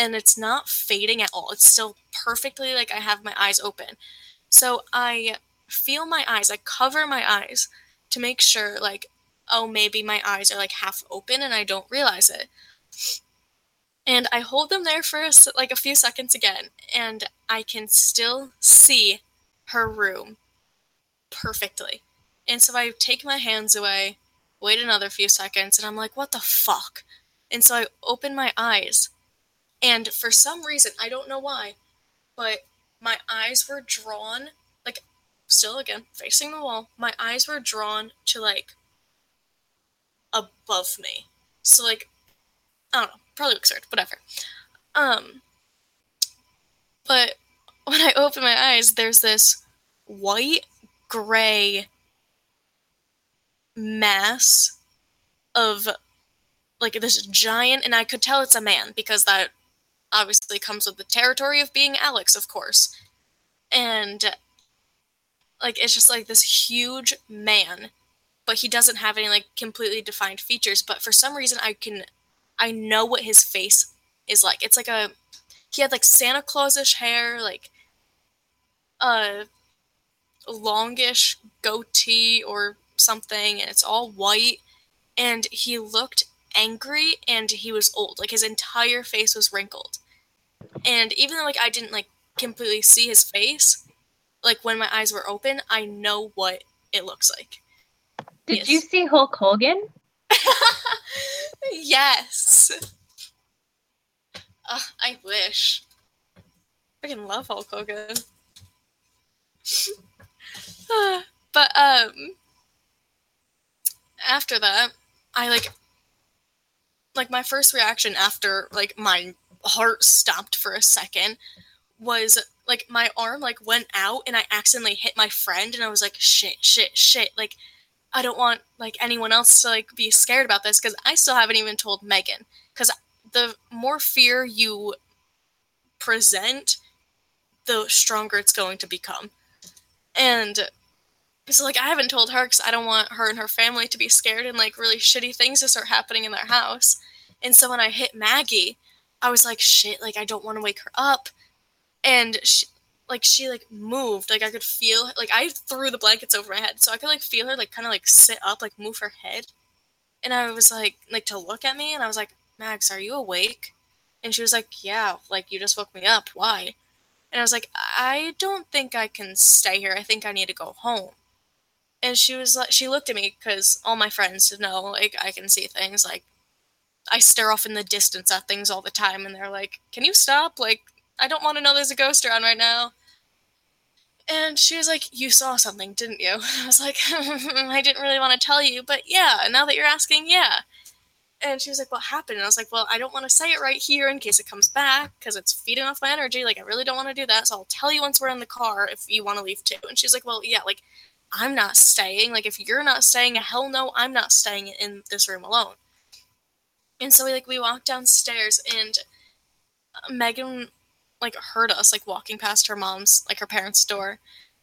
and it's not fading at all. It's still perfectly like I have my eyes open. So I feel my eyes, I cover my eyes to make sure like, oh, maybe my eyes are like half open and I don't realize it. And I hold them there for like a few seconds again, and I can still see her room perfectly. And so I take my hands away, wait another few seconds, and I'm like, what the fuck? And so I open my eyes, and for some reason, I don't know why, but my eyes were drawn, like, still again, facing the wall, my eyes were drawn to, like, above me. So, like, I don't know, probably looks weird, whatever. But when I open my eyes, there's this white, gray mass of like this giant, and I could tell it's a man because that obviously comes with the territory of being Alix, of course. And like it's just like this huge man, but he doesn't have any like completely defined features, but for some reason I know what his face is like. It's like he had like Santa Claus-ish hair, like a longish goatee or something, and it's all white, and he looked angry, and he was old, like his entire face was wrinkled. And even though like I didn't like completely see his face, like when my eyes were open, I know what it looks like. Did yes. You see Hulk Hogan? Yes. I wish. I freaking love Hulk Hogan. But after that, I, like, my first reaction after, like, my heart stopped for a second was, like, my arm, like, went out, and I accidentally hit my friend, and I was like, shit, like, I don't want, like, anyone else to, like, be scared about this, because I still haven't even told Megan, because the more fear you present, the stronger it's going to become. And so, like, I haven't told her because I don't want her and her family to be scared and, like, really shitty things to start happening in their house. And so when I hit Maggie, I was like, shit, like, I don't want to wake her up. And, she, like, moved. Like, I could feel, like, I threw the blankets over my head. So I could, like, feel her, like, kind of, like, sit up, like, move her head. And I was, like, to look at me. And I was like, Mags, are you awake? And she was like, yeah, like, you just woke me up. Why? And I was like, I don't think I can stay here. I think I need to go home. And she was like, she looked at me because all my friends know, like, I can see things. Like, I stare off in the distance at things all the time, and they're like, "Can you stop? Like, I don't want to know there's a ghost around right now. And she was like, you saw something, didn't you? I was like, I didn't really want to tell you, but yeah, now that you're asking, yeah. And she was like, what happened? And I was like, well, I don't want to say it right here in case it comes back because it's feeding off my energy. Like, I really don't want to do that. So I'll tell you once we're in the car if you want to leave too. And she's like, well, yeah, like, I'm not staying. Like, if you're not staying, hell no, I'm not staying in this room alone. And so we walked downstairs and Megan, heard us, walking past her mom's, her parents' door.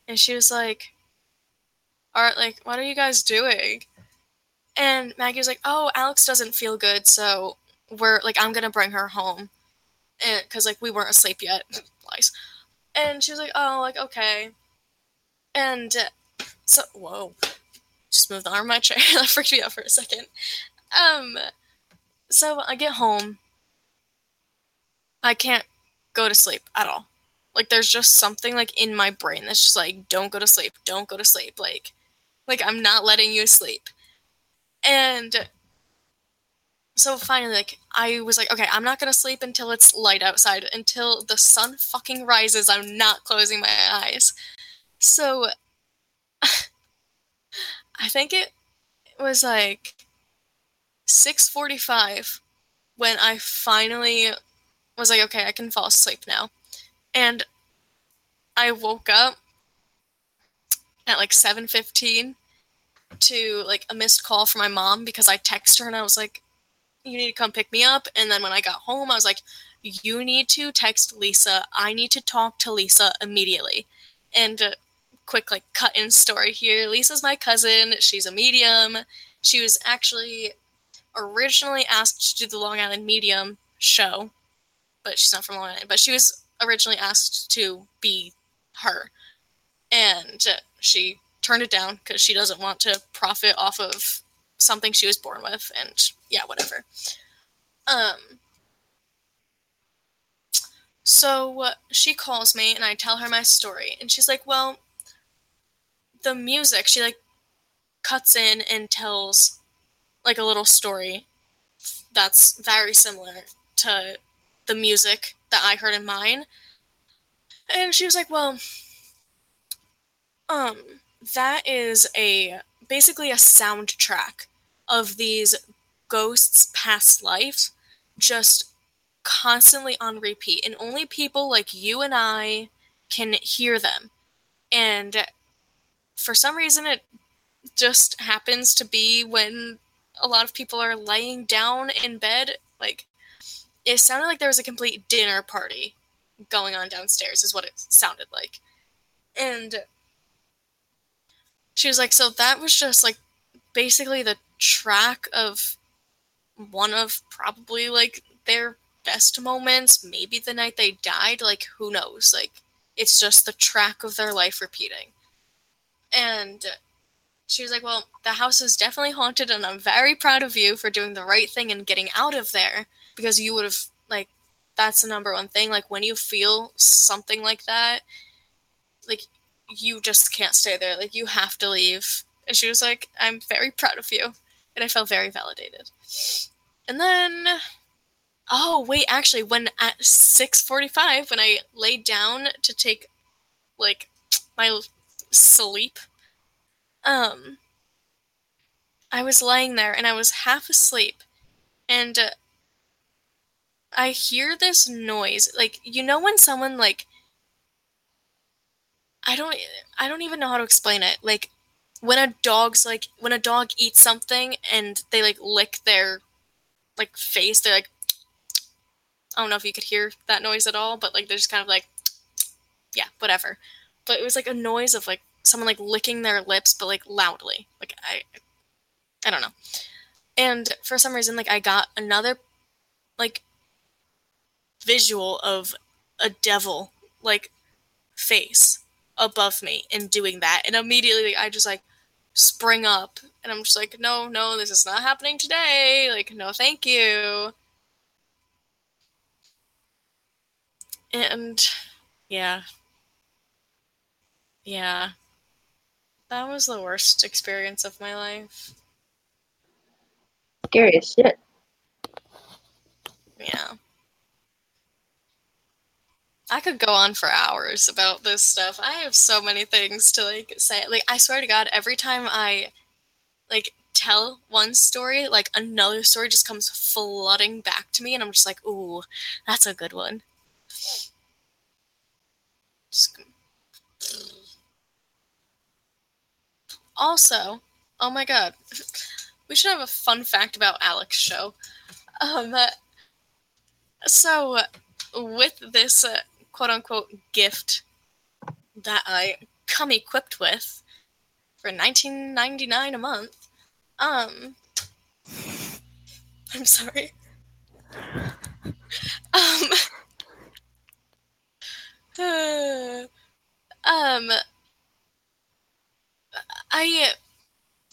And she was like, all right, what are you guys doing? And Maggie was like, oh, Alix doesn't feel good, so we're, I'm going to bring her home. Because, we weren't asleep yet. Lies. And she was like, oh, okay. And so, whoa. Just moved the arm of my chair. That freaked me out for a second. So I get home. I can't go to sleep at all. There's just something, in my brain that's just don't go to sleep. Don't go to sleep. I'm not letting you sleep. And so finally, I was like, okay, I'm not going to sleep until it's light outside. Until the sun fucking rises, I'm not closing my eyes. So I think it was 6:45 when I finally was like, okay, I can fall asleep now. And I woke up at 7:15. To a missed call from my mom because I texted her and I was like, you need to come pick me up. And then when I got home, I was like, you need to text Lisa. I need to talk to Lisa immediately. And quick cut in story here. Lisa's my cousin. She's a medium. She was actually originally asked to do the Long Island Medium show, but she's not from Long Island, but she was originally asked to be her. And she turned it down because she doesn't want to profit off of something she was born with, and yeah, whatever. So she calls me and I tell her my story, and she's like, well, the music, she cuts in and tells a little story that's very similar to the music that I heard in mine. And she was like, well, that is basically a soundtrack of these ghosts' past lives just constantly on repeat. And only people like you and I can hear them. And for some reason, it just happens to be when a lot of people are laying down in bed. It sounded like there was a complete dinner party going on downstairs is what it sounded like. And she was like, so that was just, basically the track of one of probably, their best moments. Maybe the night they died. Who knows? It's just the track of their life repeating. And she was like, well, the house is definitely haunted, and I'm very proud of you for doing the right thing and getting out of there. Because you would have, that's the number one thing. When you feel something like that, you just can't stay there. You have to leave. And she was like, I'm very proud of you. And I felt very validated. And then, when at 6:45, when I laid down to take, my sleep, I was laying there and I was half asleep. And I hear this noise. When someone, I don't even know how to explain it. When a dog eats something and they lick their face, they're I don't know if you could hear that noise at all, but they're just kind of yeah, whatever. But it was a noise of someone licking their lips, but loudly. I don't know. And for some reason I got another visual of a devil face above me and doing that, and immediately I just spring up and I'm just no, this is not happening today, no thank you. And yeah, that was the worst experience of my life. Scary as shit. Yeah, I could go on for hours about this stuff. I have so many things to say. I swear to God, every time I tell one story, another story just comes flooding back to me, and I'm just like, ooh, that's a good one. Also, oh my God, we should have a fun fact about Alix's show. So with this quote-unquote gift that I come equipped with for $19.99 a month, I'm sorry.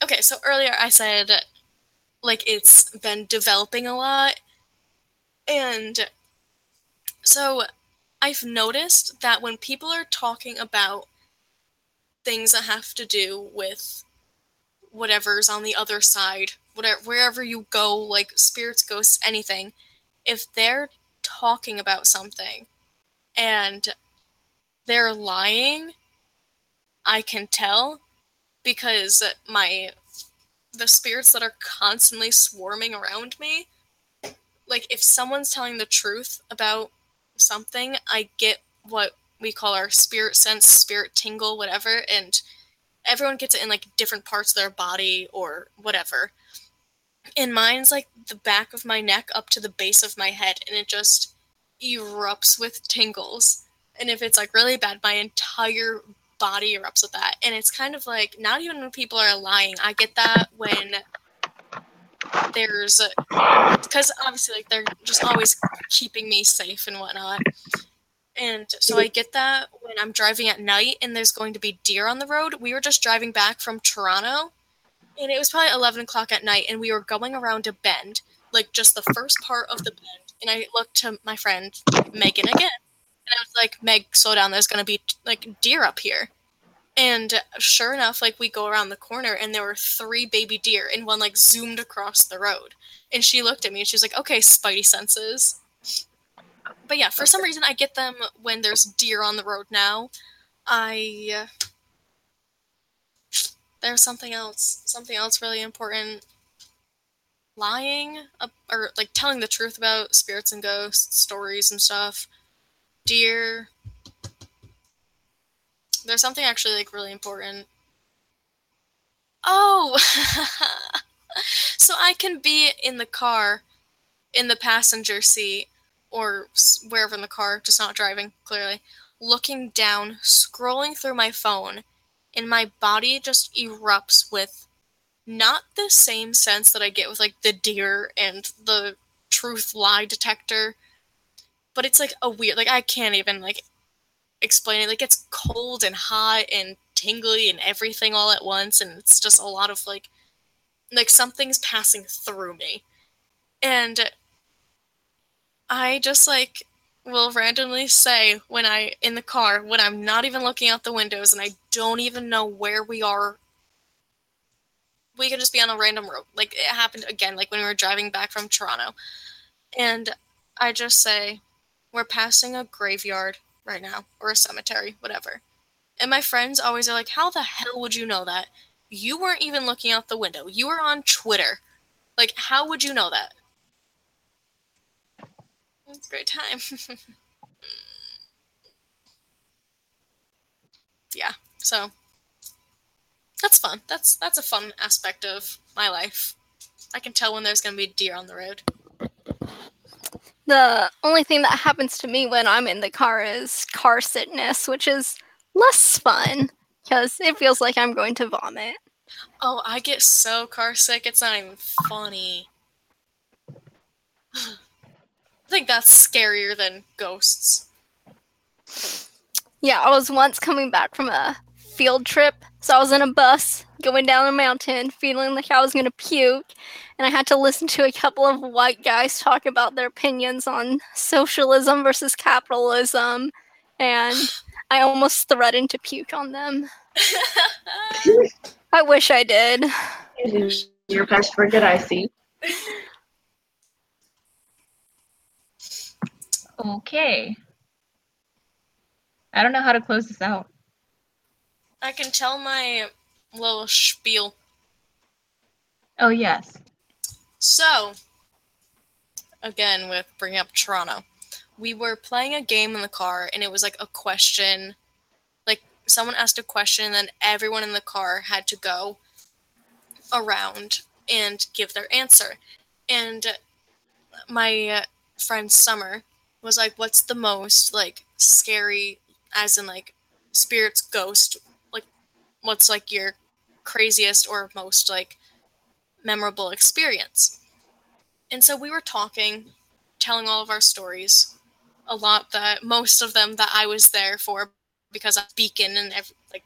Okay, so earlier I said, it's been developing a lot, and so I've noticed that when people are talking about things that have to do with whatever's on the other side, wherever you go, spirits, ghosts, anything, if they're talking about something and they're lying, I can tell, because the spirits that are constantly swarming around me, if someone's telling the truth about something, I get what we call our spirit sense, spirit tingle, whatever, and everyone gets it in, different parts of their body or whatever. And mine's, the back of my neck up to the base of my head, and it just erupts with tingles. And if it's, really bad, my entire body erupts with that. And it's kind of, not even when people are lying. I get that when there's... because, obviously, they're just always keeping me safe and whatnot. And so I get that when I'm driving at night and there's going to be deer on the road. We were just driving back from Toronto, and it was probably 11 o'clock at night, and we were going around a bend, just the first part of the bend. And I looked to my friend, Megan, again. And I was like, Meg, slow down. There's going to be, deer up here. And sure enough, we go around the corner, and there were 3 baby deer, and one, zoomed across the road. And she looked at me, and she was like, okay, spidey senses. But yeah, for some reason, I get them when there's deer on the road now. There's something else really important. Lying, or telling the truth about spirits and ghosts, stories and stuff. Deer. There's something actually, really important. Oh! So I can be in the car, in the passenger seat, or wherever in the car, just not driving, clearly, looking down, scrolling through my phone, and my body just erupts with not the same sense that I get with, the deer and the truth lie detector, but it's, a weird, I can't even, explain it. It's cold and hot and tingly and everything all at once, and it's just a lot of, something's passing through me. And I just, will randomly say in the car, when I'm not even looking out the windows and I don't even know where we are, we could just be on a random road. It happened again, when we were driving back from Toronto. And I just say, we're passing a graveyard right now, or a cemetery, whatever. And my friends always are like, how the hell would you know that? You weren't even looking out the window. You were on Twitter. How would you know that? It's a great time. Yeah, so that's fun. That's a fun aspect of my life. I can tell when there's going to be deer on the road. The only thing that happens to me when I'm in the car is car sickness, which is less fun because it feels like I'm going to vomit. Oh, I get so car sick. It's not even funny. I think that's scarier than ghosts. Yeah, I was once coming back from a field trip, so I was in a bus going down a mountain, feeling like I was going to puke, and I had to listen to a couple of white guys talk about their opinions on socialism versus capitalism, and I almost threatened to puke on them. I wish I did. Is your passport good, I see? Okay. I don't know how to close this out. I can tell my little spiel. Oh, yes. So, again, with bringing up Toronto, we were playing a game in the car, and it was like a question. Like, someone asked a question, and then everyone in the car had to go around and give their answer. And my friend Summer was like, what's the most, like, scary, as in, like, spirits, ghost, like, what's, like, your craziest or most, like, memorable experience? And so we were talking, telling all of our stories, a lot that, most of them that I was there for, because I'm a beacon and,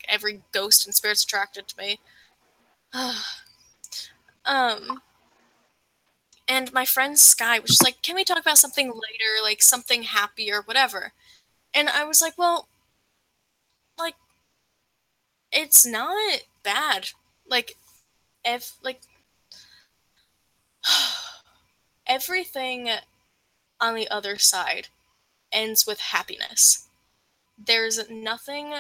every ghost and spirit's attracted to me. And my friend Sky was just like, can we talk about something later, like something happy or whatever? And I was like, well, like, it's not bad. Like, everything on the other side ends with happiness. There's nothing,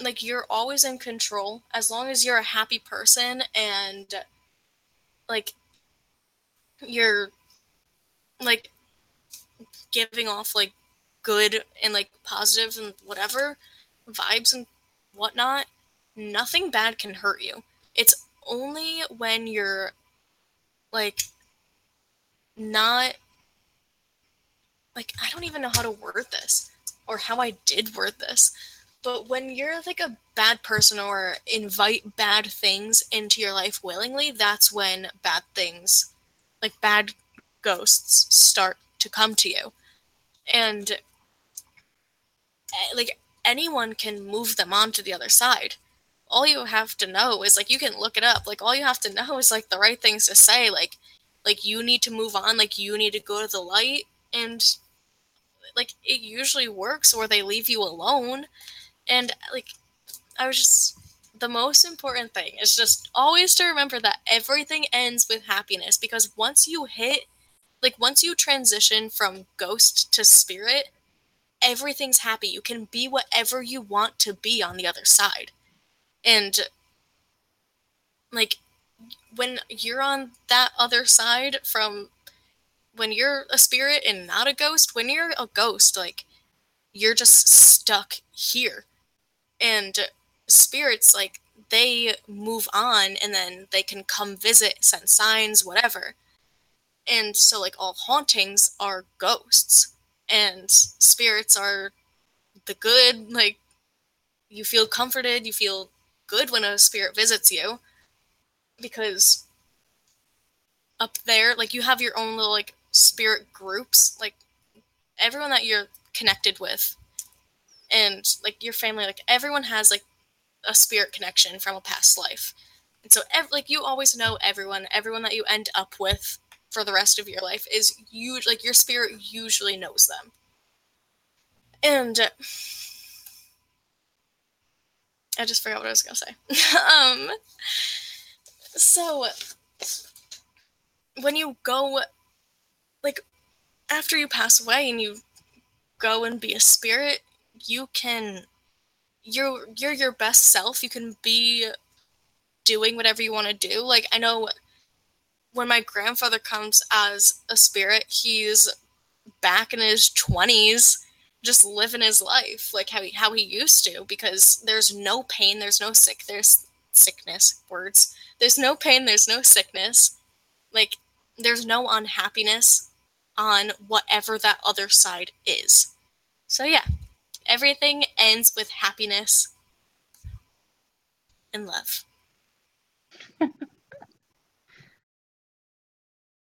like, you're always in control as long as you're a happy person and, like, you're, like, giving off, like, good and, like, positive and whatever vibes and whatnot. Nothing bad can hurt you. It's only when you're, like, not, like, I don't even know how to word this or how I did word this, but when you're, like, a bad person or invite bad things into your life willingly, that's when bad things, like, bad ghosts start to come to you. And, like, anyone can move them on to the other side. All you have to know is, like, you can look it up. Like, all you have to know is, like, the right things to say. Like, you need to move on. Like, you need to go to the light. And, like, it usually works, or they leave you alone. And, like, I was just... the most important thing is just always to remember that everything ends with happiness, because once you hit, like, once you transition from ghost to spirit, everything's happy. You can be whatever you want to be on the other side. And, like, when you're on that other side from when you're a spirit and not a ghost, when you're a ghost, like, you're just stuck here. And spirits, like, they move on, and then they can come visit, send signs, whatever. And so, like, all hauntings are ghosts, and spirits are the good. Like, you feel comforted, you feel good when a spirit visits you, because up there, like, you have your own little, like, spirit groups, like, everyone that you're connected with, and, like, your family, like, everyone has, like, a spirit connection from a past life. And so, like, you always know everyone that you end up with for the rest of your life is huge. Like, your spirit usually knows them. And I just forgot what I was going to say. So when you go, like, after you pass away and you go and be a spirit, you can, you're your best self. You can be doing whatever you want to do. Like, I know when my grandfather comes as a spirit, he's back in his 20s, just living his life, like how he used to, because there's no pain, there's no sickness, words. There's no pain, there's no sickness. Like, there's no unhappiness on whatever that other side is. So, yeah. Everything ends with happiness and love.